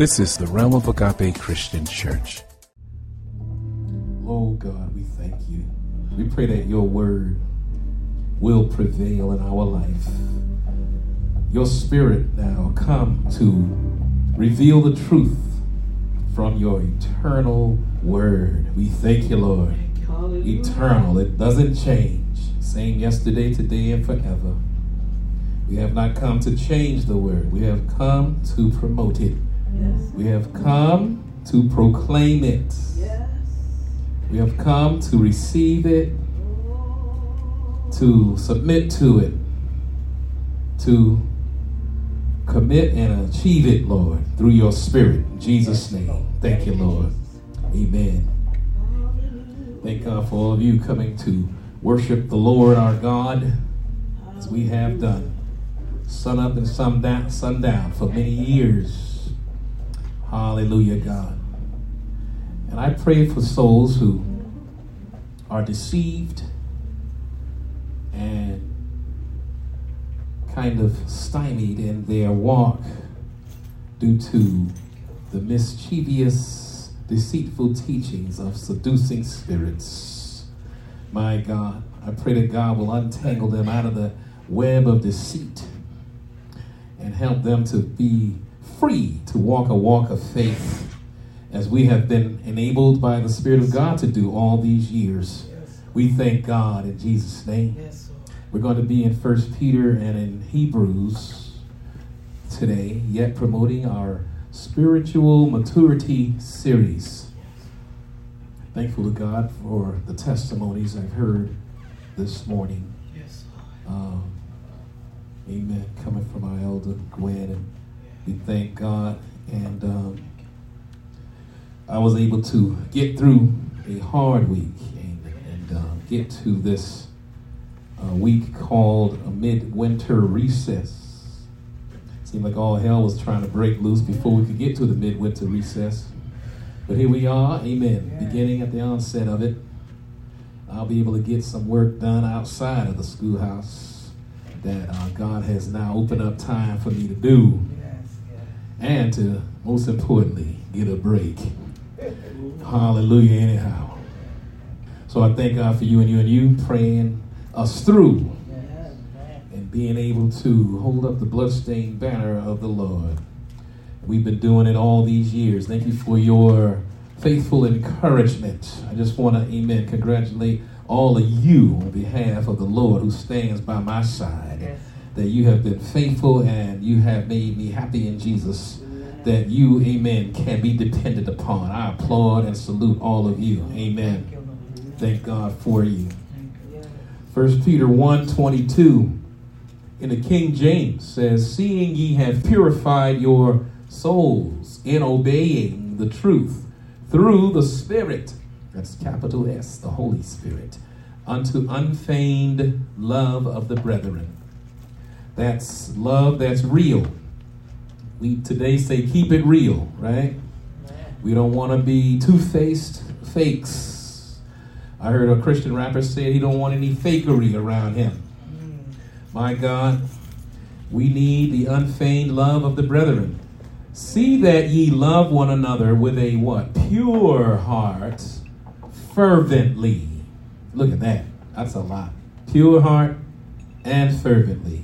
This is the Realm of Agape Christian Church. Oh God, we thank you. We pray that your word will prevail in our life. Your spirit now come to reveal the truth from your eternal word. We thank you, Lord. Hallelujah. Eternal. It doesn't change. Same yesterday, today, and forever. We have not come to change the word. We have come to promote it. Yes. We have come to proclaim it. Yes. We have come to receive it, to submit to it, to commit and achieve it, Lord, through your spirit. In Jesus' name. Thank you, Lord. Amen. Thank God for all of you coming to worship the Lord our God, as we have done, sun up and sundown for many years. Hallelujah, God. And I pray for souls who are deceived and kind of stymied in their walk due to the mischievous, deceitful teachings of seducing spirits. My God, I pray that God will untangle them out of the web of deceit and help them to be free to walk a walk of faith, as we have been enabled by the Spirit of God to do all these years. We thank God in Jesus' name. We're going to be in First Peter and in Hebrews today, yet promoting our spiritual maturity series. Thankful to God for the testimonies I've heard this morning. Amen. Coming from our elder Gwen, and we thank God, and I was able to get through a hard week and get to this week called a midwinter recess. Seemed like all hell was trying to break loose before we could get to the midwinter recess. But here we are, amen, beginning at the onset of it. I'll be able to get some work done outside of the schoolhouse that God has now opened up time for me to do. And to, most importantly, get a break. Hallelujah, anyhow. So I thank God for you and you and you praying us through and being able to hold up the bloodstained banner of the Lord. We've been doing it all these years. Thank you for your faithful encouragement. I just want to, amen, congratulate all of you on behalf of the Lord who stands by my side. Yes. That you have been faithful and you have made me happy in Jesus, that you, amen, can be depended upon. I applaud and salute all of you. Amen. Thank God for you. First Peter 1:22 in the King James says, "Seeing ye have purified your souls in obeying the truth through the Spirit," that's capital S, the Holy Spirit, "unto unfeigned love of the brethren." That's love that's real. We today say keep it real, right? We don't want to be two-faced fakes. I heard a Christian rapper say he don't want any fakery around him. My God, we need the unfeigned love of the brethren. "See that ye love one another with a" what? "Pure heart fervently." Look at that. That's a lot. Pure heart and fervently.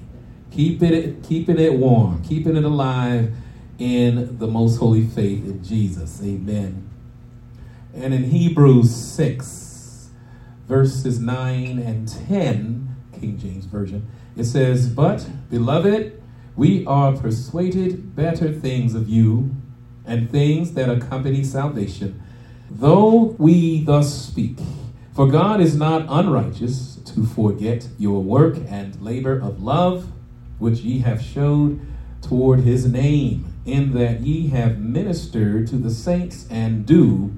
Keeping it warm, keeping it alive in the most holy faith in Jesus. Amen. And in Hebrews 6, verses 9 and 10, King James Version, it says, "But, beloved, we are persuaded better things of you, and things that accompany salvation, though we thus speak. For God is not unrighteous to forget your work and labor of love, which ye have showed toward his name, in that ye have ministered to the saints and do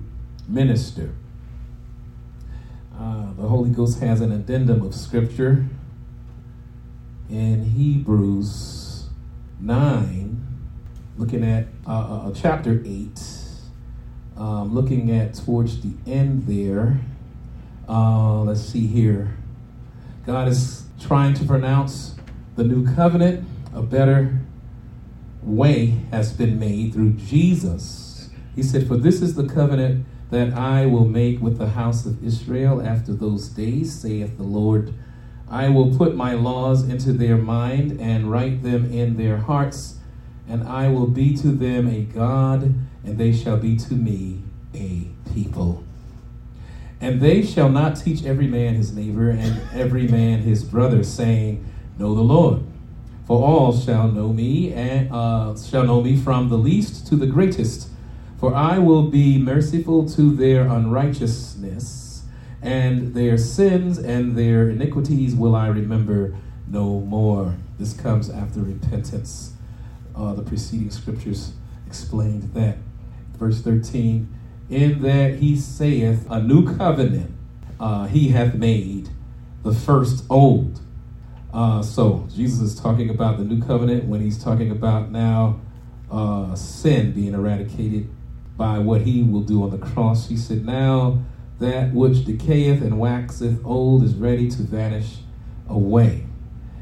minister." The Holy Ghost has an addendum of scripture in Hebrews 9, looking at chapter 8, looking at towards the end there. Let's see here. God is trying to pronounce the new covenant, a better way has been made through Jesus. He said, "For this is the covenant that I will make with the house of Israel after those days, saith the Lord. I will put my laws into their mind and write them in their hearts, and I will be to them a God, and they shall be to me a people. And they shall not teach every man his neighbor and every man his brother, saying, Know the Lord. For all shall know me, and shall know me from the least to the greatest. For I will be merciful to their unrighteousness, and their sins and their iniquities will I remember no more." This comes after repentance. The preceding scriptures explained that. Verse 13, "In that he saith, a new covenant he hath made, the first old." So Jesus is talking about the new covenant when he's talking about now sin being eradicated by what he will do on the cross. He said, "Now that which decayeth and waxeth old is ready to vanish away."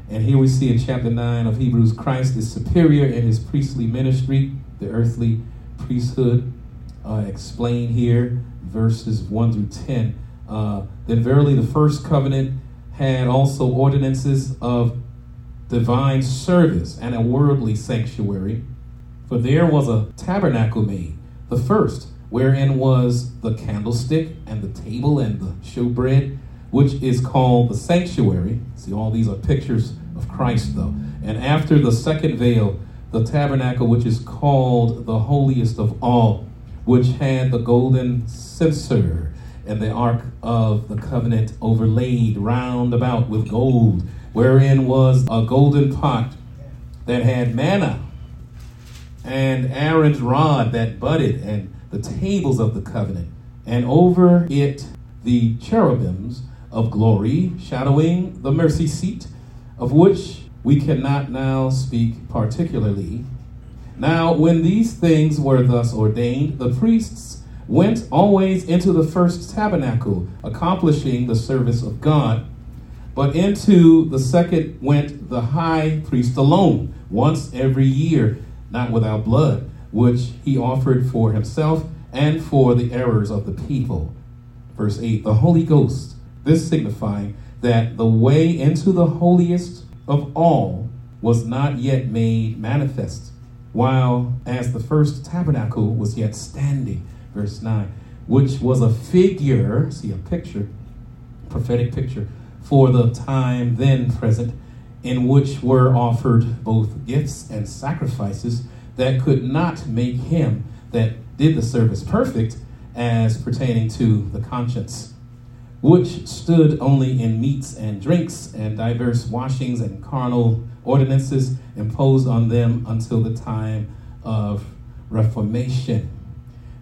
And here we see in chapter 9 of Hebrews, Christ is superior in his priestly ministry, the earthly priesthood explained here, verses 1 through 10. "Then verily the first covenant had also ordinances of divine service and a worldly sanctuary. For there was a tabernacle made, the first, wherein was the candlestick and the table and the shewbread, which is called the sanctuary." See, all these are pictures of Christ, though. "And after the second veil, the tabernacle, which is called the holiest of all, which had the golden censer, and the ark of the covenant overlaid round about with gold, wherein was a golden pot that had manna, and Aaron's rod that budded, and the tables of the covenant, and over it the cherubims of glory, shadowing the mercy seat, of which we cannot now speak particularly. Now when these things were thus ordained, the priests went always into the first tabernacle, accomplishing the service of God. But into the second went the high priest alone, once every year, not without blood, which he offered for himself and for the errors of the people." Verse 8, "The Holy Ghost, this signifying that the way into the holiest of all was not yet made manifest, while as the first tabernacle was yet standing." Verse 9, "which was a figure," see, a picture, prophetic picture, "for the time then present, in which were offered both gifts and sacrifices that could not make him that did the service perfect as pertaining to the conscience, which stood only in meats and drinks and diverse washings and carnal ordinances imposed on them until the time of Reformation."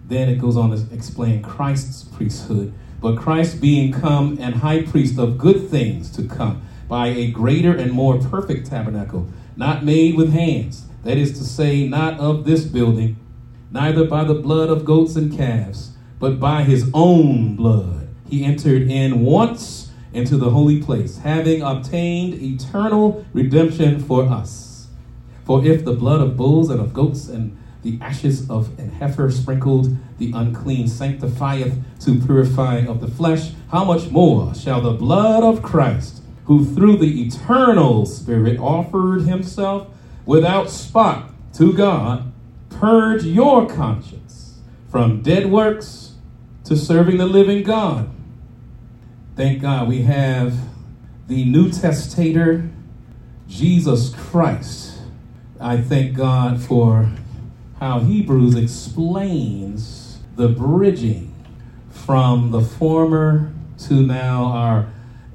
Then it goes on to explain Christ's priesthood. "But Christ being come and high priest of good things to come, by a greater and more perfect tabernacle, not made with hands, that is to say, not of this building, neither by the blood of goats and calves, but by his own blood, he entered in once into the holy place, having obtained eternal redemption for us. For if the blood of bulls and of goats and the ashes of an heifer sprinkled the unclean sanctifieth to purifying of the flesh, how much more shall the blood of Christ, who through the eternal Spirit offered himself without spot to God, purge your conscience from dead works to serving the living God." Thank God we have the New Testator, Jesus Christ. I thank God for how Hebrews explains the bridging from the former to now our,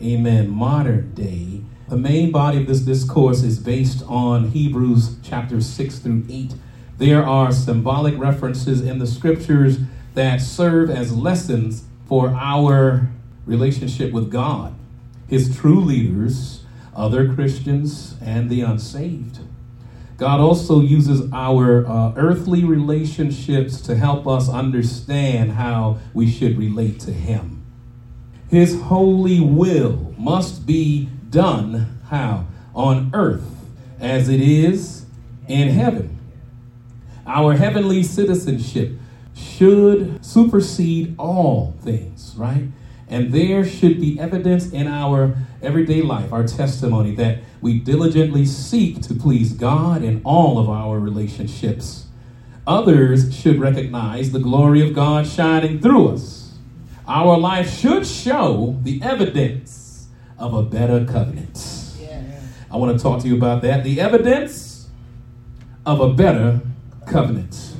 amen, modern day. The main body of this discourse is based on Hebrews chapters 6 through 8. There are symbolic references in the scriptures that serve as lessons for our relationship with God, his true leaders, other Christians, and the unsaved. God also uses our earthly relationships to help us understand how we should relate to him. His holy will must be done, how? On earth as it is in heaven. Our heavenly citizenship should supersede all things, right? And there should be evidence in our everyday life, our testimony, that we diligently seek to please God in all of our relationships. Others should recognize the glory of God shining through us. Our life should show the evidence of a better covenant. Yeah. I want to talk to you about that. The evidence of a better covenant.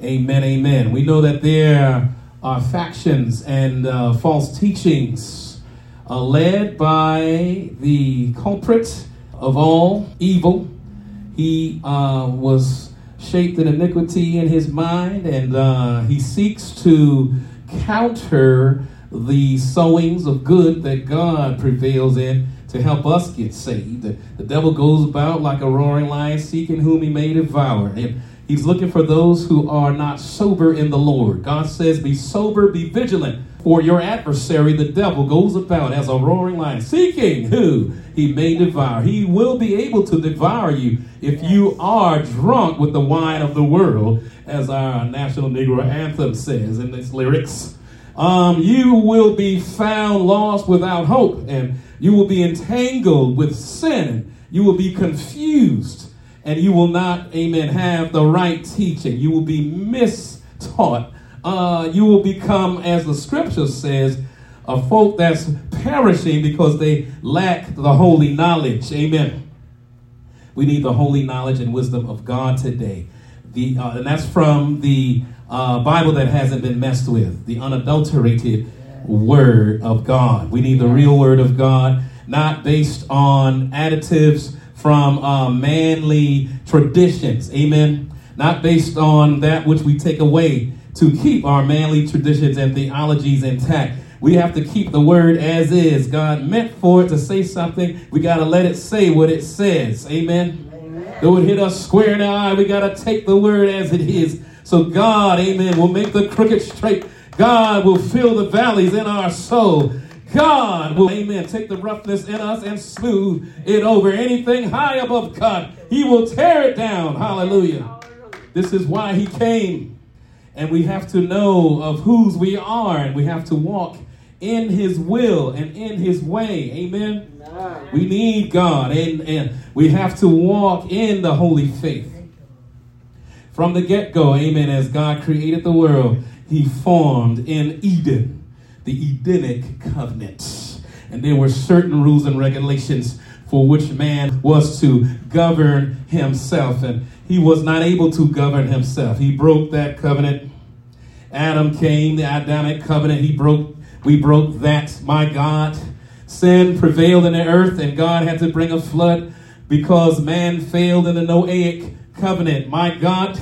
Yeah. Amen, amen. We know that there are factions and false teachings led by the culprit of all evil. He was shaped in iniquity in his mind, and he seeks to counter the sowings of good that God prevails in to help us get saved. The devil goes about like a roaring lion, seeking whom he may devour. And he's looking for those who are not sober in the Lord. God says, be sober, be vigilant, for your adversary, the devil, goes about as a roaring lion, seeking who he may devour. He will be able to devour you if you are drunk with the wine of the world, as our national Negro anthem says in its lyrics. You will be found lost without hope, and you will be entangled with sin. You will be confused. And you will not, amen, have the right teaching. You will be mistaught. You will become, as the scripture says, a folk that's perishing because they lack the holy knowledge. Amen. We need the holy knowledge and wisdom of God today. And that's from the Bible that hasn't been messed with, the unadulterated word of God. We need the real word of God, not based on additives from manly traditions, amen? Not based on that which we take away to keep our manly traditions and theologies intact. We have to keep the word as is. God meant for it to say something. We got to let it say what it says, amen? Amen. Though it hit us square in the eye, we got to take the word as it is. So God, amen, will make the crooked straight. God will fill the valleys in our soul. God will, amen, take the roughness in us and smooth it over. Anything high above God, he will tear it down. Hallelujah. This is why he came. And we have to know of whose we are. And we have to walk in his will and in his way. Amen. We need God. And we have to walk in the holy faith. From the get-go, amen, as God created the world, he formed in Eden the Edenic covenant. And there were certain rules and regulations for which man was to govern himself. And he was not able to govern himself. He broke that covenant. Adam came, the Adamic covenant. We broke that, my God. Sin prevailed in the earth, and God had to bring a flood because man failed in the Noahic covenant. My God.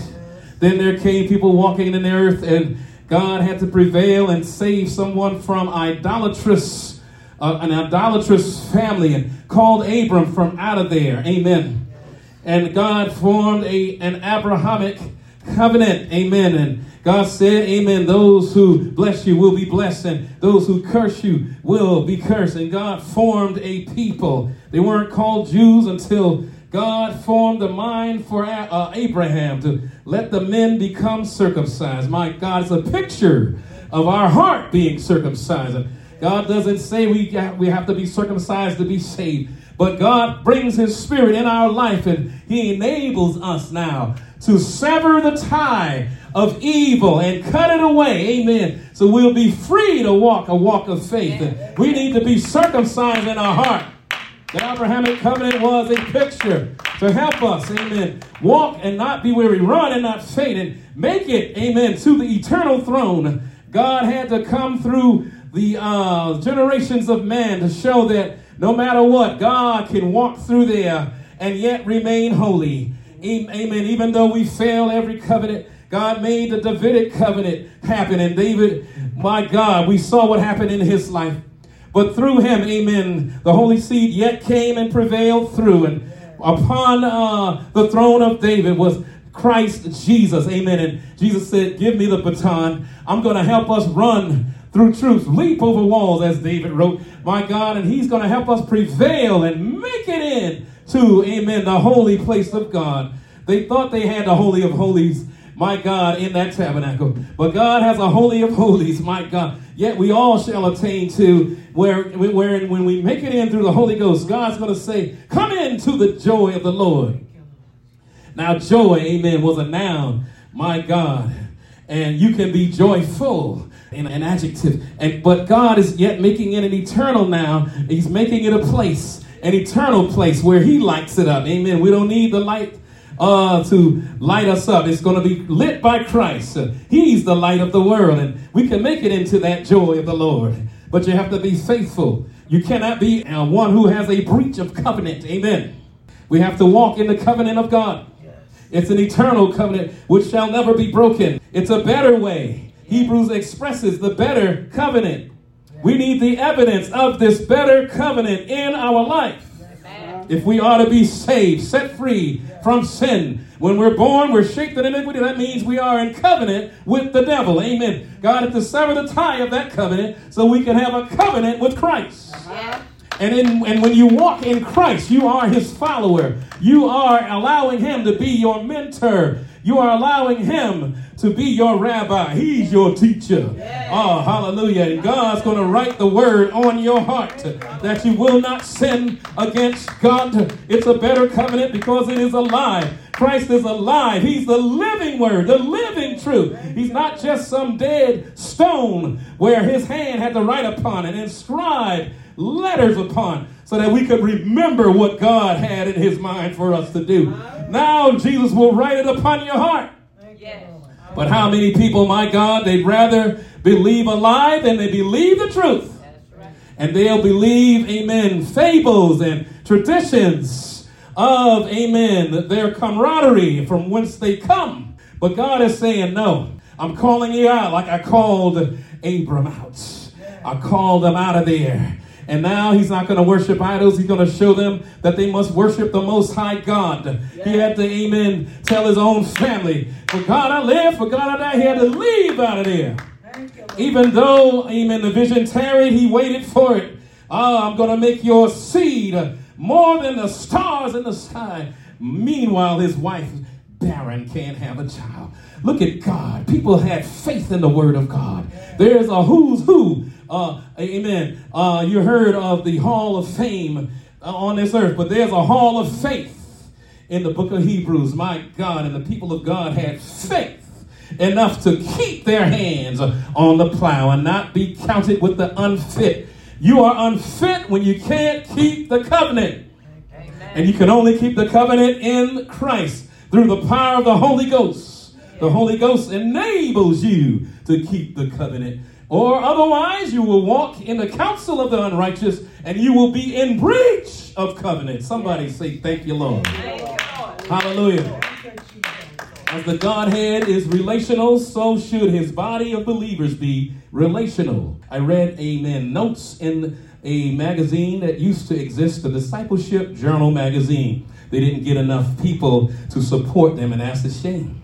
Then there came people walking in the earth, and God had to prevail and save someone from an idolatrous family, and called Abram from out of there. Amen. And God formed an Abrahamic covenant. Amen. And God said, amen, those who bless you will be blessed, and those who curse you will be cursed. And God formed a people. They weren't called Jews until God formed a mind for Abraham to let the men become circumcised. My God, it's a picture of our heart being circumcised. And God doesn't say we have to be circumcised to be saved, but God brings his spirit in our life, and he enables us now to sever the tie of evil and cut it away. Amen. So we'll be free to walk a walk of faith. And we need to be circumcised in our heart. The Abrahamic covenant was a picture to help us, amen, walk and not be weary, run and not faint, and make it, amen, to the eternal throne. God had to come through the generations of man to show that no matter what, God can walk through there and yet remain holy. Amen. Even though we fail every covenant, God made the Davidic covenant happen. And David, my God, we saw what happened in his life. But through him, amen, the holy seed yet came and prevailed through. And upon the throne of David was Christ Jesus, amen. And Jesus said, give me the baton. I'm going to help us run through truth, leap over walls, as David wrote, my God. And he's going to help us prevail and make it in to, amen, the holy place of God. They thought they had the Holy of Holies, my God, in that tabernacle. But God has a Holy of Holies, my God. Yet we all shall attain to where when we make it in through the Holy Ghost, God's going to say, come into the joy of the Lord. Now, joy, amen, was a noun, my God. And you can be joyful in an adjective. But God is yet making it an eternal noun. He's making it a place, an eternal place where he lights it up. Amen. We don't need the light to light us up. It's going to be lit by Christ. He's the light of the world, and we can make it into that joy of the Lord. But you have to be faithful. You cannot be one who has a breach of covenant. Amen. We have to walk in the covenant of God. It's an eternal covenant which shall never be broken. It's a better way. Hebrews expresses the better covenant. We need the evidence of this better covenant in our life. If we are to be saved, set free from sin. When we're born, we're shaped in iniquity. That means we are in covenant with the devil. Amen. God had to sever the tie of that covenant so we can have a covenant with Christ. Yeah. And when you walk in Christ, you are his follower. You are allowing him to be your mentor. You are allowing him to be your rabbi. He's your teacher. Yeah. Oh, hallelujah. And God's going to write the word on your heart that you will not sin against God. It's a better covenant because it is alive. Christ is alive. He's the living word, the living truth. He's not just some dead stone where his hand had to write upon it and inscribe letters upon so that we could remember what God had in his mind for us to do. Now Jesus will write it upon your heart. Yes. But how many people, my God, they'd rather believe a lie than they believe the truth. Right. And they'll believe, amen, fables and traditions of, amen, their camaraderie from whence they come. But God is saying, no, I'm calling you out like I called Abram out. I called him out of there. And now he's not going to worship idols. He's going to show them that they must worship the Most High God. Yeah. He had to, amen, tell his own family, for God I live, for God I die. He had to leave out of there. Even though, amen, the vision tarried, he waited for it. Oh, I'm going to make your seed more than the stars in the sky. Meanwhile, his wife, barren, can't have a child. Look at God. People had faith in the word of God. There's a who's who. Amen. You heard of the Hall of Fame on this earth, but there's a Hall of Faith in the book of Hebrews, my God, and the people of God had faith enough to keep their hands on the plow and not be counted with the unfit. You are unfit when you can't keep the covenant. Amen. And you can only keep the covenant in Christ through the power of the Holy Ghost. The Holy Ghost enables you to keep the covenant. Or otherwise you will walk in the counsel of the unrighteous and you will be in breach of covenant. Somebody say, thank you, Lord. Thank you, Lord. Hallelujah. As the Godhead is relational, so should his body of believers be relational. I read, amen, notes in a magazine that used to exist, the Discipleship Journal magazine. They didn't get enough people to support them, and that's a shame.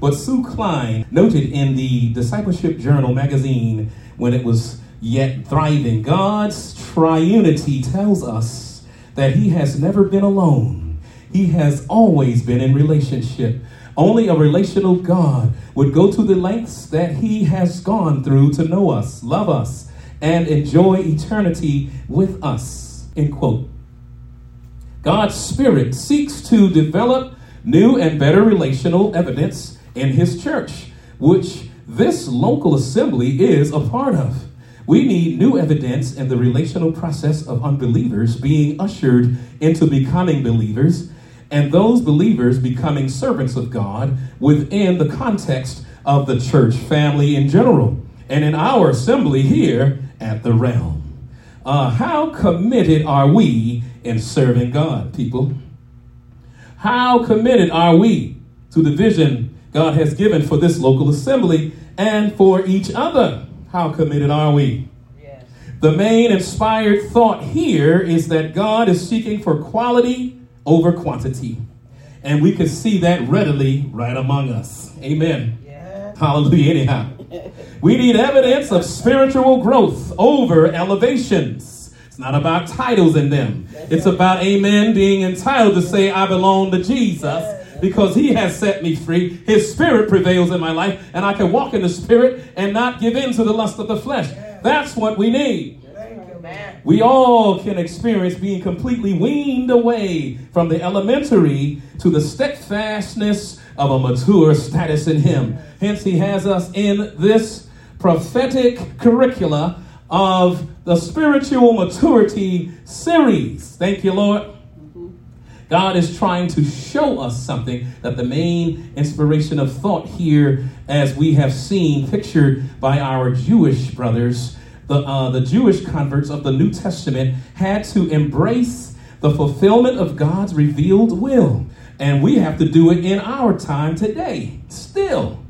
But Sue Klein noted in the Discipleship Journal magazine when it was yet thriving, God's triunity tells us that he has never been alone. He has always been in relationship. Only a relational God would go to the lengths that he has gone through to know us, love us, and enjoy eternity with us, end quote. God's Spirit seeks to develop new and better relational evidence in his church, which this local assembly is a part of. We need new evidence in the relational process of unbelievers being ushered into becoming believers, and those believers becoming servants of God within the context of the church family in general, and in our assembly here at the Realm. How committed are we in serving God, people? How committed are we to the vision God has given for this local assembly and for each other? How committed are we? Yes. The main inspired thought here is that God is seeking for quality over quantity. And we can see that readily right among us. Amen. Yes. Hallelujah. Anyhow, we need evidence of spiritual growth over elevations. It's not about titles in them. It's about, amen, being entitled to say, I belong to Jesus. because he has set me free. His spirit prevails in my life, and I can walk in the spirit and not give in to the lust of the flesh. That's what we need. We all can experience being completely weaned away from the elementary to the steadfastness of a mature status in him. Hence, he has us in this prophetic curricula of the spiritual maturity series. Thank you, Lord. God is trying to show us something, that the main inspiration of thought here, as we have seen pictured by our Jewish brothers, the Jewish converts of the New Testament had to embrace the fulfillment of God's revealed will. And we have to do it in our time today. Still,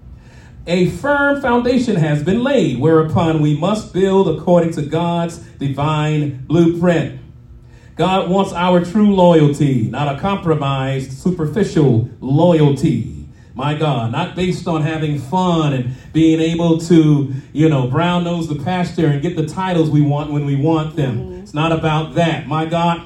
a firm foundation has been laid, whereupon we must build according to God's divine blueprint. God wants our true loyalty, not a compromised, superficial loyalty. My God, not based on having fun and being able to, brown nose the pasture and get the titles we want when we want them. Mm-hmm. It's not about that. My God,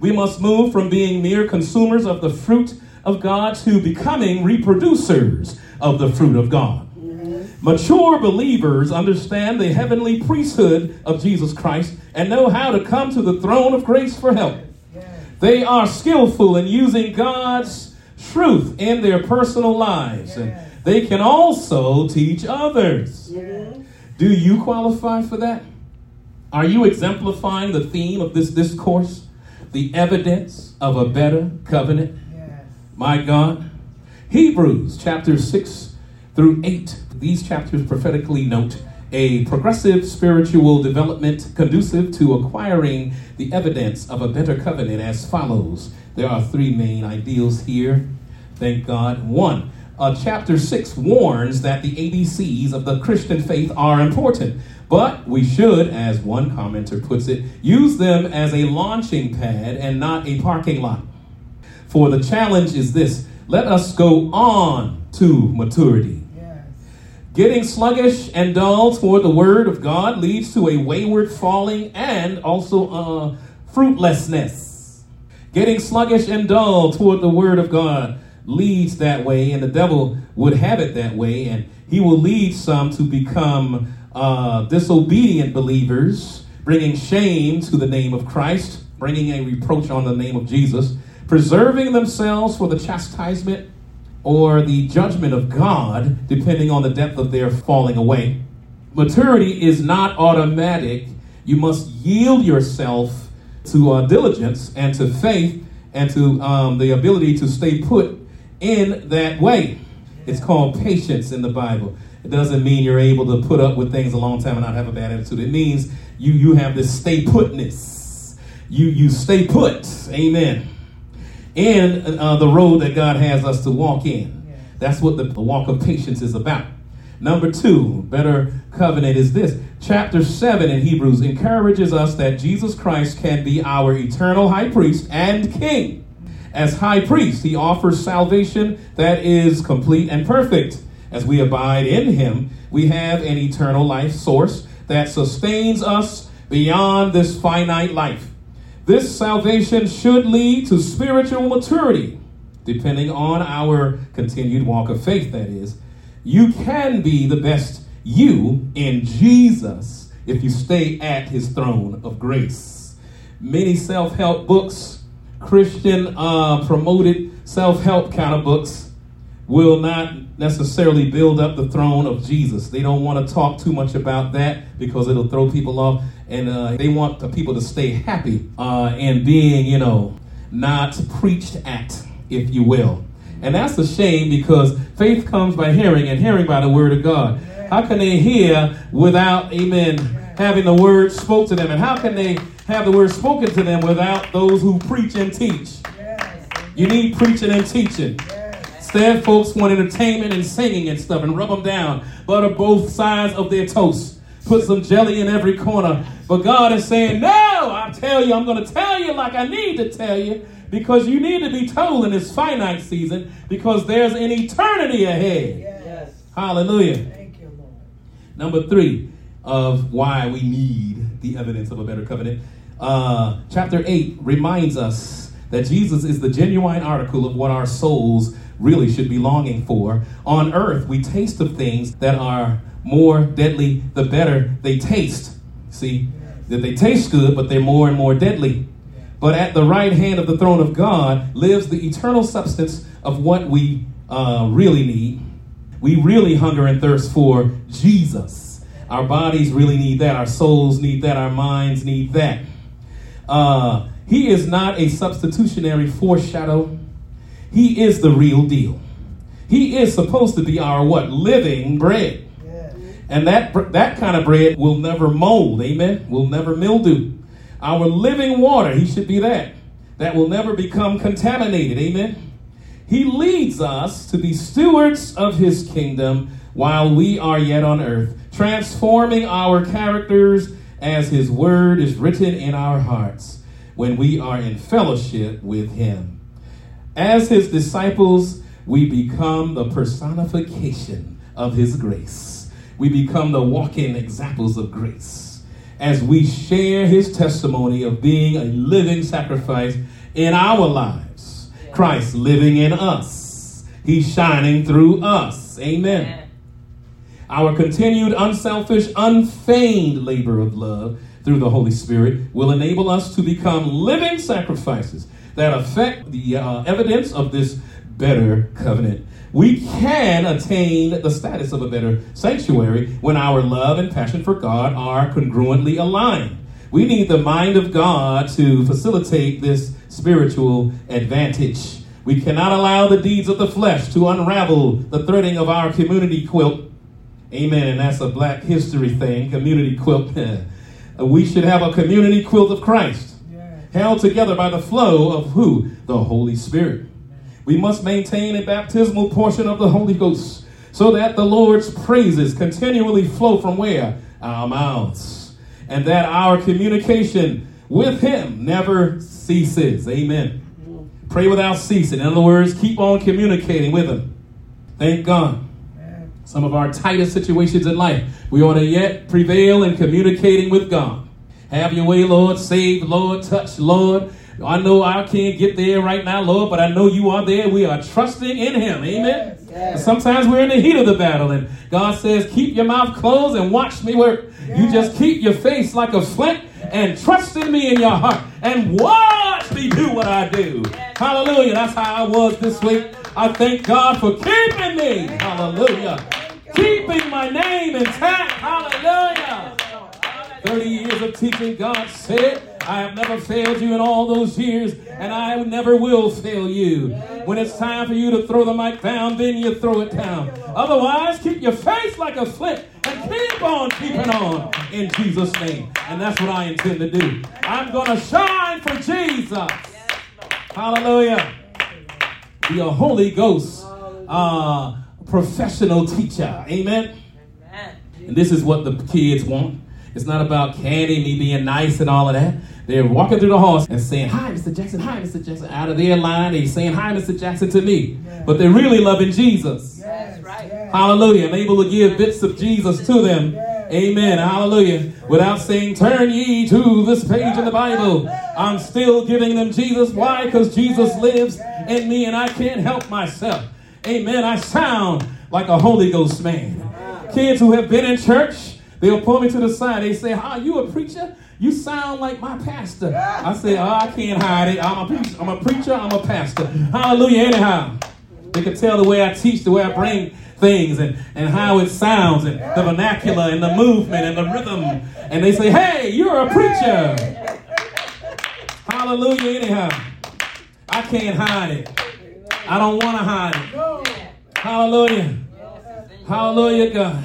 we must move from being mere consumers of the fruit of God to becoming reproducers of the fruit of God. Mm-hmm. Mature believers understand the heavenly priesthood of Jesus Christ and know how to come to the throne of grace for help. Yeah. They are skillful in using God's truth in their personal lives, and they can also teach others. Yeah. Do you qualify for that? Are you exemplifying the theme of this discourse, the evidence of a better covenant? Yes. My God. Hebrews chapter 6 through 8. These chapters prophetically note a progressive spiritual development conducive to acquiring the evidence of a better covenant as follows. There are three main ideals here. Thank God. One, chapter 6 warns that the ABCs of the Christian faith are important, but we should, as one commenter puts it, use them as a launching pad and not a parking lot. For the challenge is this: let us go on to maturity. Getting sluggish and dull toward the word of God leads to a wayward falling and also fruitlessness. Getting sluggish and dull toward the word of God leads that way, and the devil would have it that way, and he will lead some to become disobedient believers, bringing shame to the name of Christ, bringing a reproach on the name of Jesus, preserving themselves for the chastisement or the judgment of God, depending on the depth of their falling away. Maturity is not automatic. You must yield yourself to diligence and to faith and to the ability to stay put in that way. It's called patience in the Bible. It doesn't mean you're able to put up with things a long time and not have a bad attitude. It means you have this stay putness. You stay put. Amen. And the road that God has us to walk in. Yeah. That's what the walk of patience is about. Number two, better covenant is this. Chapter 7 in Hebrews encourages us that Jesus Christ can be our eternal high priest and king. As high priest, he offers salvation that is complete and perfect. As we abide in him, we have an eternal life source that sustains us beyond this finite life. This salvation should lead to spiritual maturity, depending on our continued walk of faith, that is. You can be the best you in Jesus if you stay at his throne of grace. Many self-help books, Christian promoted self-help kind of books, will not necessarily build up the throne of Jesus. They don't want to talk too much about that because it'll throw people off. And they want the people to stay happy and being, not preached at, if you will. And that's a shame, because faith comes by hearing, and hearing by the word of God. How can they hear without, amen, having the word spoke to them? And how can they have the word spoken to them without those who preach and teach? You need preaching and teaching. Instead, folks want entertainment and singing and stuff and rub them down. Butter both sides of their toast. Put some jelly in every corner. But God is saying, no, I tell you, I'm going to tell you like I need to tell you, because you need to be told in this finite season, because there's an eternity ahead. Yes. Hallelujah. Thank you, Lord. Number three of why we need the evidence of a better covenant. Chapter 8 reminds us that Jesus is the genuine article of what our souls really should be longing for. On earth, we taste of things that are more deadly the better they taste. See, that they taste good, but they're more and more deadly. But at the right hand of the throne of God lives the eternal substance of what we really need. We really hunger and thirst for Jesus. Our bodies really need that. Our souls need that. Our minds need that. He is not a substitutionary foreshadow. He is the real deal. He is supposed to be our what? Living bread. Yeah. And that kind of bread will never mold. Amen. Will never mildew. Our living water. He should be that. That will never become contaminated. Amen. He leads us to be stewards of his kingdom while we are yet on earth, transforming our characters as his word is written in our hearts when we are in fellowship with him. As his disciples, we become the personification of his grace. We become the walking examples of grace as we share his testimony of being a living sacrifice in our lives. Christ living in us. He's shining through us. Amen. Our continued unselfish, unfeigned labor of love through the Holy Spirit will enable us to become living sacrifices that affect the evidence of this better covenant. We can attain the status of a better sanctuary when our love and passion for God are congruently aligned. We need the mind of God to facilitate this spiritual advantage. We cannot allow the deeds of the flesh to unravel the threading of our community quilt. Amen. And that's a Black history thing, community quilt. We should have a community quilt of Christ, held together by the flow of who? The Holy Spirit. We must maintain a baptismal portion of the Holy Ghost so that the Lord's praises continually flow from where? Our mouths. And that our communication with him never ceases. Amen. Pray without ceasing. In other words, keep on communicating with him. Thank God. Some of our tightest situations in life, we ought to yet prevail in communicating with God. Have your way, Lord. Save, Lord. Touch, Lord. I know I can't get there right now, Lord, but I know you are there. We are trusting in him. Amen. Yes, yes. Sometimes we're in the heat of the battle, and God says, keep your mouth closed and watch me work. Yes. You just keep your face like a flint and trust in me in your heart and watch me do what I do. Yes. Hallelujah. That's how I was this week. I thank God for keeping me. Hallelujah. Keeping my name intact. Hallelujah. 30 years of teaching, God said, I have never failed you in all those years, and I never will fail you. When it's time for you to throw the mic down, then you throw it down. Otherwise, keep your face like a flint and keep on keeping on in Jesus' name. And that's what I intend to do. I'm going to shine for Jesus. Hallelujah. Be a Holy Ghost professional teacher. Amen. And this is what the kids want. It's not about candy, me being nice and all of that. They're walking through the halls and saying, hi, Mr. Jackson, hi, Mr. Jackson. Out of their line, they're saying, hi, Mr. Jackson to me. Yes. But they're really loving Jesus. Yes. Right. Yes. Hallelujah. I'm able to give bits of Jesus to them. Yes. Amen. Hallelujah. Without saying, turn ye to this page in the Bible. I'm still giving them Jesus. Why? Because Jesus lives in me and I can't help myself. Amen. I sound like a Holy Ghost man. Wow. Kids who have been in church, they'll pull me to the side. They say, "Hi, you a preacher? You sound like my pastor." I say, "Oh, I can't hide it. I'm a preacher. I'm a pastor. Hallelujah." Anyhow, they can tell the way I teach, the way I bring things, and how it sounds, and the vernacular, and the movement, and the rhythm. And they say, "Hey, you're a preacher." Hallelujah. Anyhow, I can't hide it. I don't want to hide it. Hallelujah. Hallelujah, God.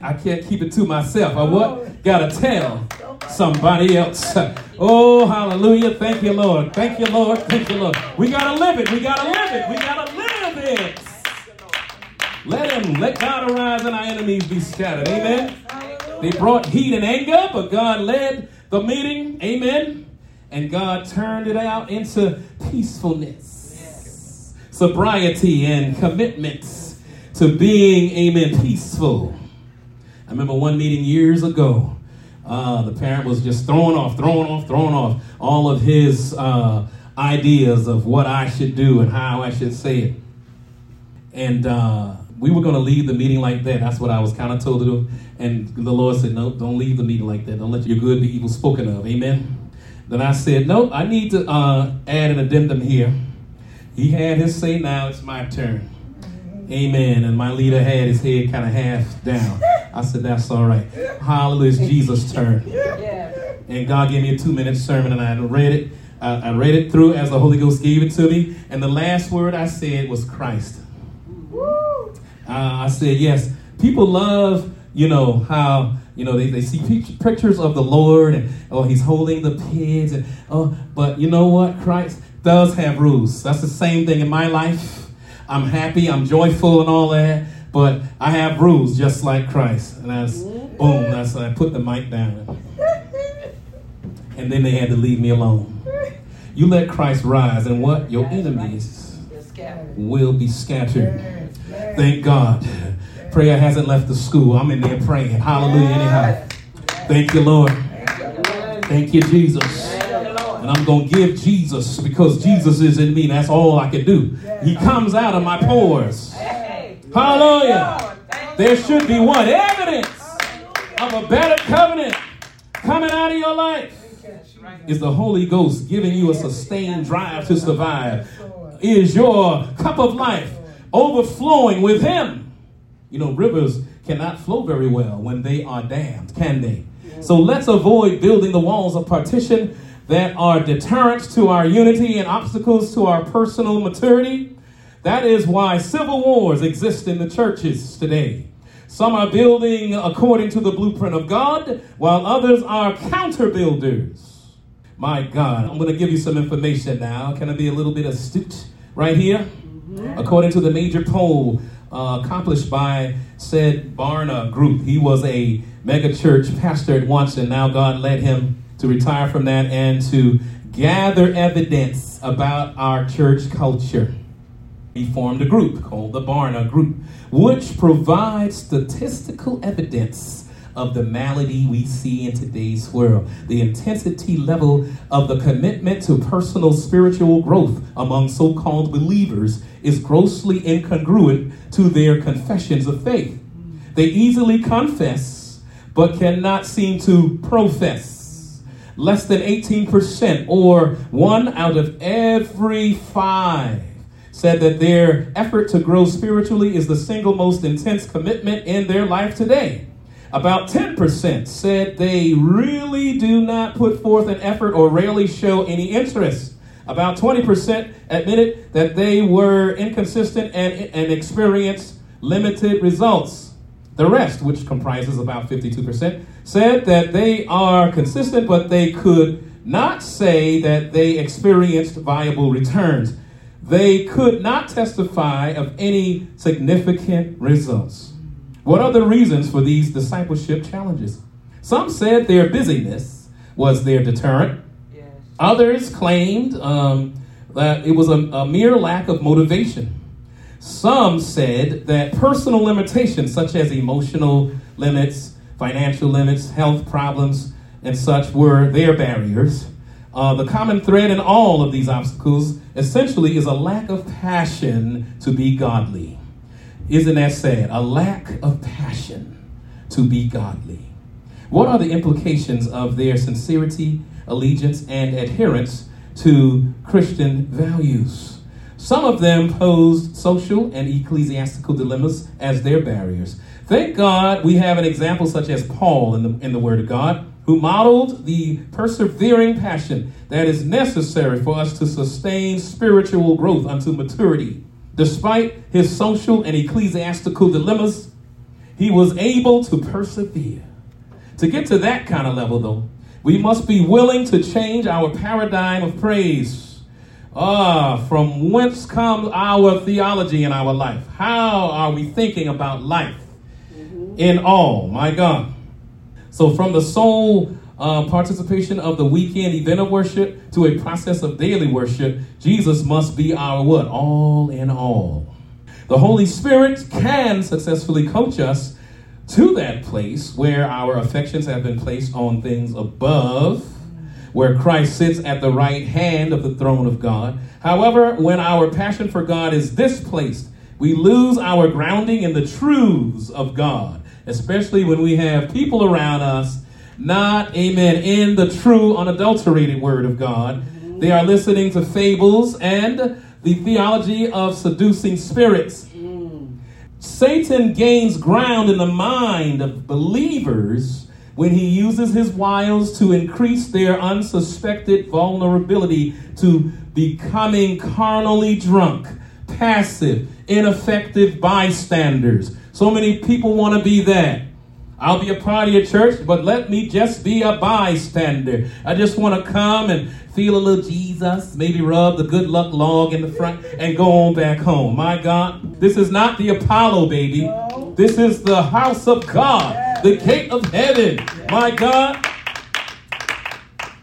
I can't keep it to myself. I what? Gotta tell somebody else. Oh, hallelujah. Thank you, Lord. Thank you, Lord. Thank you, Lord. We gotta live it. We gotta live it. We gotta live it. Let God arise and our enemies be scattered. Amen. They brought heat and anger, but God led the meeting. Amen. And God turned it out into peacefulness, sobriety, and commitments to being, amen, peaceful. I remember one meeting years ago, the parent was just throwing off all of his ideas of what I should do and how I should say it. And we were going to leave the meeting like that. That's what I was kind of told to do. And the Lord said, no, don't leave the meeting like that. Don't let your good be evil spoken of. Amen. Then I said, no, I need to add an addendum here. He had his say, now it's my turn. Amen. And my leader had his head kind of half down. I said, that's all right. Hallelujah, it's Jesus' turn. Yeah. And God gave me a 2-minute sermon, and I read it. I read it through as the Holy Ghost gave it to me. And the last word I said was Christ. I said, yes, people love, you know, how, you know, they see pictures of the Lord and, oh, he's holding the pigs. And, oh, but you know what? Christ does have rules. That's the same thing in my life. I'm happy, I'm joyful and all that, but I have rules just like Christ. And that's, boom, that's when I put the mic down. And then they had to leave me alone. You let Christ rise, and what? Your enemies will be scattered. Thank God. Prayer hasn't left the school. I'm in there praying. Hallelujah. Anyhow. Thank you, Lord. Thank you, Jesus. And I'm going to give Jesus because Jesus is in me. That's all I can do. He comes out of my pores. Hallelujah. There should be one evidence of a better covenant coming out of your life. Is the Holy Ghost giving you a sustained drive to survive? Is your cup of life overflowing with him? You know, rivers cannot flow very well when they are dammed, can they? So let's avoid building the walls of partition that are deterrents to our unity and obstacles to our personal maturity. That is why civil wars exist in the churches today. Some are building according to the blueprint of God, while others are counter-builders. My God, I'm going to give you some information now. Can I be a little bit astute right here? According to the major poll accomplished by said Barna Group, he was a megachurch pastor at once, and now God led him to retire from that and to gather evidence about our church culture. He formed a group called the Barna Group, which provides statistical evidence of the malady we see in today's world, the intensity level of the commitment to personal spiritual growth among so-called believers is grossly incongruent to their confessions of faith. They easily confess, but cannot seem to profess. Less than 18%, or 1 out of every 5, said that their effort to grow spiritually is the single most intense commitment in their life today. About 10% said they really do not put forth an effort or rarely show any interest. About 20% admitted that they were inconsistent and experienced limited results. The rest, which comprises about 52%, said that they are consistent, but they could not say that they experienced viable returns. They could not testify of any significant results. What are the reasons for these discipleship challenges? Some said their busyness was their deterrent. Yes. Others claimed that it was a mere lack of motivation. Some said that personal limitations such as emotional limits, financial limits, health problems, and such were their barriers. The common thread in all of these obstacles essentially is a lack of passion to be godly. Isn't that sad? A lack of passion to be godly. What are the implications of their sincerity, allegiance, and adherence to Christian values? Some of them posed social and ecclesiastical dilemmas as their barriers. Thank God we have an example such as Paul in the Word of God, who modeled the persevering passion that is necessary for us to sustain spiritual growth unto maturity. Despite his social and ecclesiastical dilemmas, he was able to persevere. To get to that kind of level, though, we must be willing to change our paradigm of praise. From whence comes our theology in our life? How are we thinking about life in all? My God. So from the soul participation of the weekend event of worship to a process of daily worship, Jesus must be our what? All in all. The Holy Spirit can successfully coach us to that place where our affections have been placed on things above, where Christ sits at the right hand of the throne of God. However, when our passion for God is displaced we lose our grounding in the truths of God, especially when we have people around us not, amen, in the true unadulterated word of God. They are listening to fables and the theology of seducing spirits. Satan gains ground in the mind of believers when he uses his wiles to increase their unsuspected vulnerability to becoming carnally drunk, passive, ineffective bystanders. So many people want to be that. I'll be a part of your church, but let me just be a bystander. I just want to come and feel a little Jesus, maybe rub the good luck log in the front and go on back home. My God, this is not the Apollo, baby. This is the house of God, the gate of heaven. My God,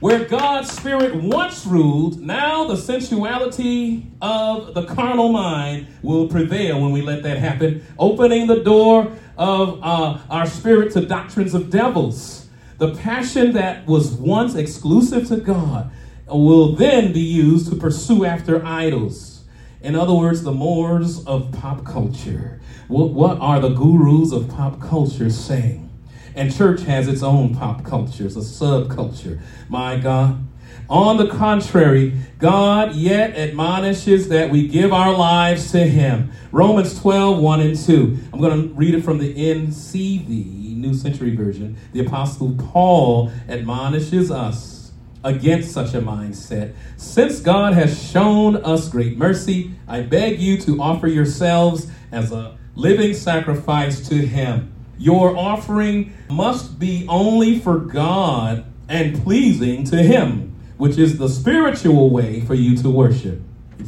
where God's spirit once ruled, now the sensuality of the carnal mind will prevail when we let that happen, opening the door of our spirit to doctrines of devils. The passion that was once exclusive to God will then be used to pursue after idols. In other words, the mores of pop culture. What are the gurus of pop culture saying? And church has its own pop culture. It's a subculture. My God. On the contrary, God yet admonishes that we give our lives to him. Romans 12:1-2. I'm going to read it from the NCV, New Century Version. The Apostle Paul admonishes us against such a mindset. Since God has shown us great mercy, I beg you to offer yourselves as a living sacrifice to him. Your offering must be only for God and pleasing to him, which is the spiritual way for you to worship.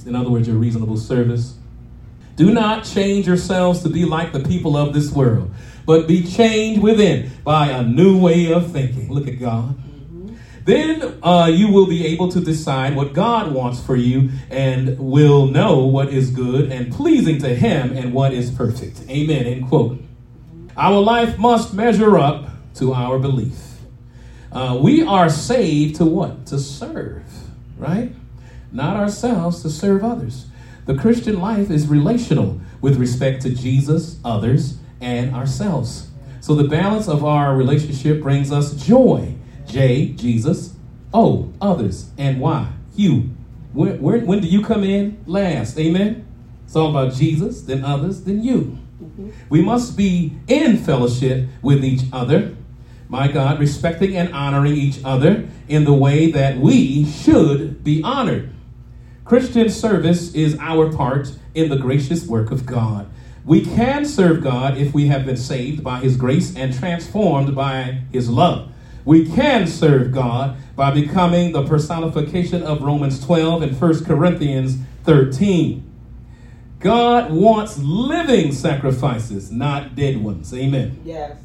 In other words, your reasonable service. Do not change yourselves to be like the people of this world, but be changed within by a new way of thinking. Look at God. Mm-hmm. Then you will be able to decide what God wants for you and will know what is good and pleasing to him and what is perfect. Amen. End quote. Our life must measure up to our belief. We are saved to what? To serve, right? Not ourselves, to serve others. The Christian life is relational with respect to Jesus, others, and ourselves. So the balance of our relationship brings us joy. J, Jesus, O, others, and Y, you. When do you come in last? Amen? It's all about Jesus, then others, then you. We must be in fellowship with each other. My God, respecting and honoring each other in the way that we should be honored. Christian service is our part in the gracious work of God. We can serve God if we have been saved by his grace and transformed by his love. We can serve God by becoming the personification of Romans 12 and 1 Corinthians 13. God wants living sacrifices, not dead ones. Amen. Yes.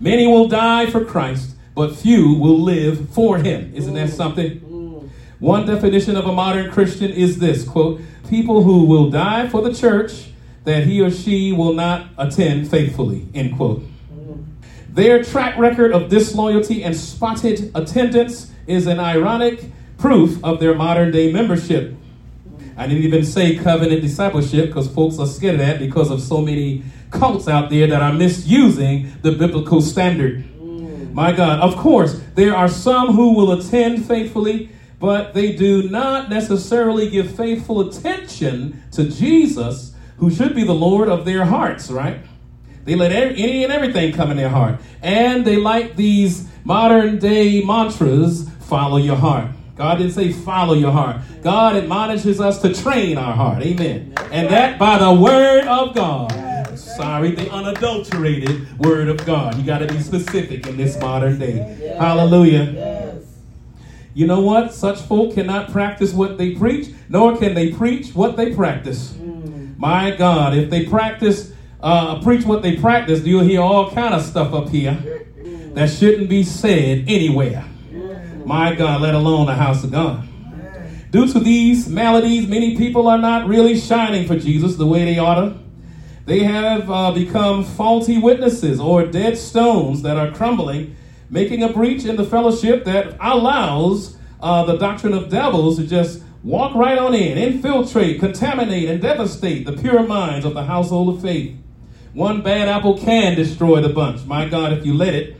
Many will die for Christ, but few will live for him. Isn't that something? One definition of a modern Christian is this, quote, people who will die for the church that he or she will not attend faithfully, end quote. Their track record of disloyalty and spotted attendance is an ironic proof of their modern day membership. I didn't even say covenant discipleship because folks are scared of that because of so many cults out there that are misusing the biblical standard. My God, of course, there are some who will attend faithfully, but they do not necessarily give faithful attention to Jesus, who should be the Lord of their hearts, right? They let any and everything come in their heart. And they like these modern day mantras, follow your heart. God didn't say follow your heart. God admonishes us to train our heart. Amen. And that by the word of God. Sorry, the unadulterated word of God. You got to be specific in this modern day. Yes. Hallelujah. Yes. You know what? Such folk cannot practice what they preach, nor can they preach what they practice. My God, if they preach what they practice, you'll hear all kind of stuff up here that shouldn't be said anywhere. My God, let alone the house of God. Due to these maladies, many people are not really shining for Jesus the way they ought to. They have become faulty witnesses or dead stones that are crumbling, making a breach in the fellowship that allows the doctrine of devils to just Walk right on in, infiltrate, contaminate, and devastate the pure minds of the household of faith. One bad apple can destroy the bunch, my God, if you let it.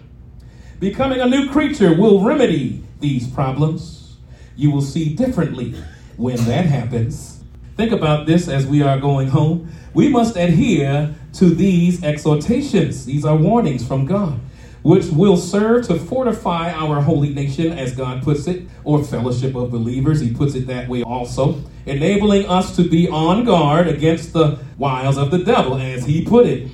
Becoming a new creature will remedy these problems. You will see differently when that happens. Think about this as we are going home. We must adhere to these exhortations. These are warnings from God, which will serve to fortify our holy nation, as God puts it, or fellowship of believers. He puts it that way also, enabling us to be on guard against the wiles of the devil, as he put it.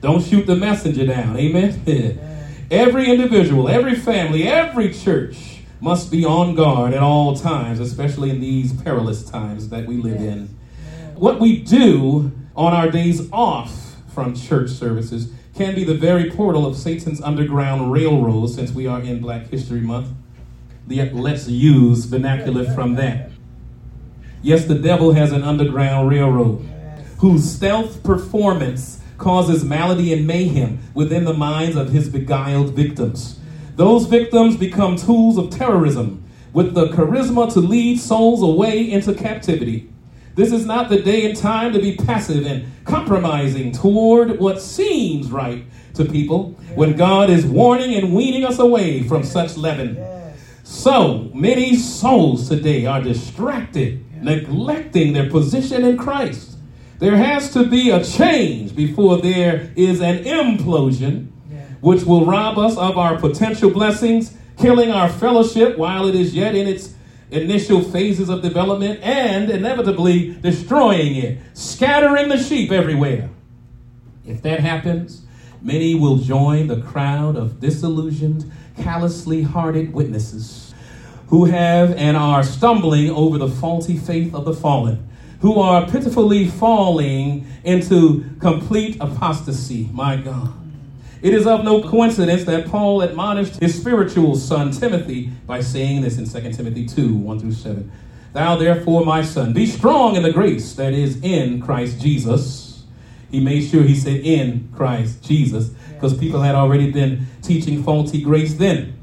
Don't shoot the messenger down. Amen. Every individual, every family, every church must be on guard at all times, especially in these perilous times that we live in. What we do on our days off from church services can be the very portal of Satan's underground railroad, since we are in Black History Month. Let's use vernacular from that. Yes, the devil has an underground railroad whose stealth performance causes malady and mayhem within the minds of his beguiled victims. Those victims become tools of terrorism with the charisma to lead souls away into captivity. This is not the day and time to be passive and compromising toward what seems right to people when God is warning and weaning us away from such leaven. So many souls today are distracted, neglecting their position in Christ. There has to be a change before there is an implosion, which will rob us of our potential blessings, killing our fellowship while it is yet in its initial phases of development, and inevitably destroying it, scattering the sheep everywhere. If that happens, many will join the crowd of disillusioned, callously hearted witnesses who have and are stumbling over the faulty faith of the fallen, who are pitifully falling into complete apostasy. My God. It is of no coincidence that Paul admonished his spiritual son, Timothy, by saying this in 2 Timothy 2, 1 through 7. Thou therefore, my son, be strong in the grace that is in Christ Jesus. He made sure he said in Christ Jesus, because people had already been teaching faulty grace then.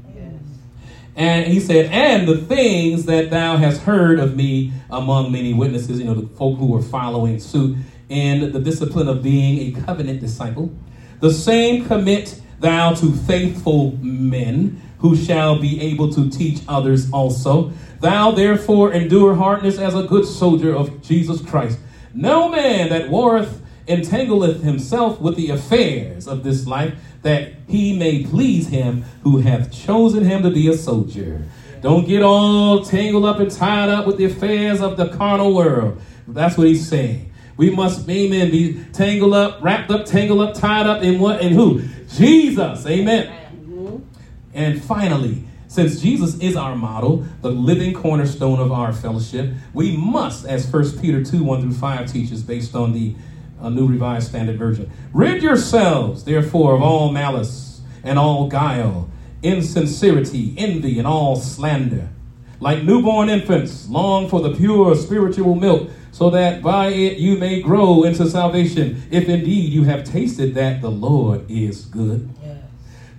And he said, and the things that thou hast heard of me among many witnesses, the folk who were following suit, and the discipline of being a covenant disciple. The same commit thou to faithful men, who shall be able to teach others also. Thou therefore endure hardness as a good soldier of Jesus Christ. No man that warreth entangleth himself with the affairs of this life, that he may please him who hath chosen him to be a soldier. Don't get all tangled up and tied up with the affairs of the carnal world. That's what he's saying. We must, amen, be tangled up, wrapped up, tangled up, tied up in what and who? Jesus, amen. And finally, since Jesus is our model, the living cornerstone of our fellowship, we must, as 1 Peter 2, 1 through 5 teaches, based on the New Revised Standard Version, rid yourselves, therefore, of all malice and all guile, insincerity, envy, and all slander. Like newborn infants, long for the pure spiritual milk, so that by it you may grow into salvation, if indeed you have tasted that the Lord is good. Yes.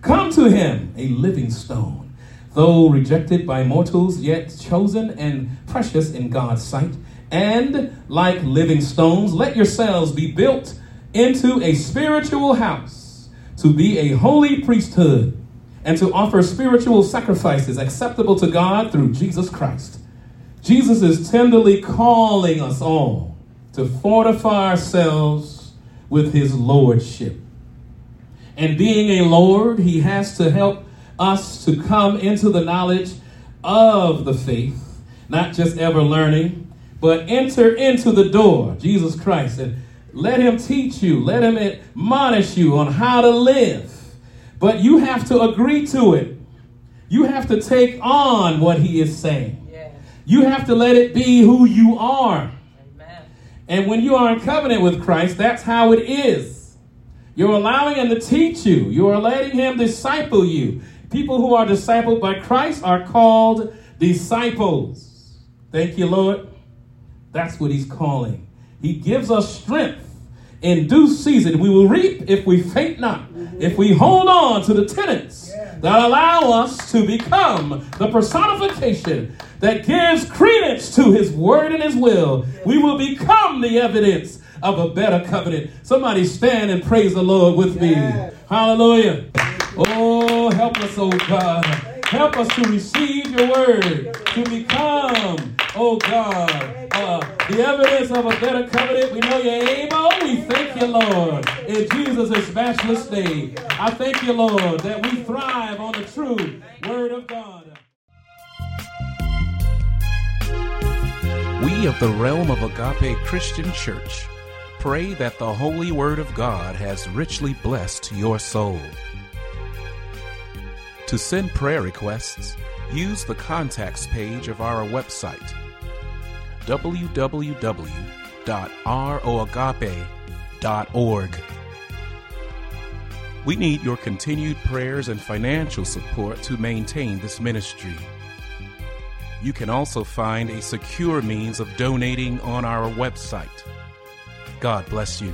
Come to him, a living stone, though rejected by mortals, yet chosen and precious in God's sight. And like living stones, let yourselves be built into a spiritual house, to be a holy priesthood, and to offer spiritual sacrifices acceptable to God through Jesus Christ. Jesus is tenderly calling us all to fortify ourselves with his lordship. And being a Lord, he has to help us to come into the knowledge of the faith, not just ever learning, but enter into the door, Jesus Christ, and let him teach you, let him admonish you on how to live. But you have to agree to it. You have to take on what he is saying. You have to let it be who you are. Amen. And when you are in covenant with Christ, that's how it is. You're allowing him to teach you. You are letting him disciple you. People who are discipled by Christ are called disciples. Thank you, Lord. That's what he's calling. He gives us strength in due season. We will reap if we faint not. if we hold on to the tenets that allow us to become the personification that gives credence to his word and his will, we will become the evidence of a better covenant. Somebody stand and praise the Lord with me. Hallelujah. Oh, help us, oh God. Help us to receive your word, to become, oh God, the evidence of a better covenant. We know you're able. We thank you, Lord, in Jesus' matchless name. I thank you, Lord, that we thrive on the true word of God. We of the realm of Agape Christian Church pray that the holy word of God has richly blessed your soul. To send prayer requests, use the contacts page of our website, www.roagape.org. We need your continued prayers and financial support to maintain this ministry. You can also find a secure means of donating on our website. God bless you.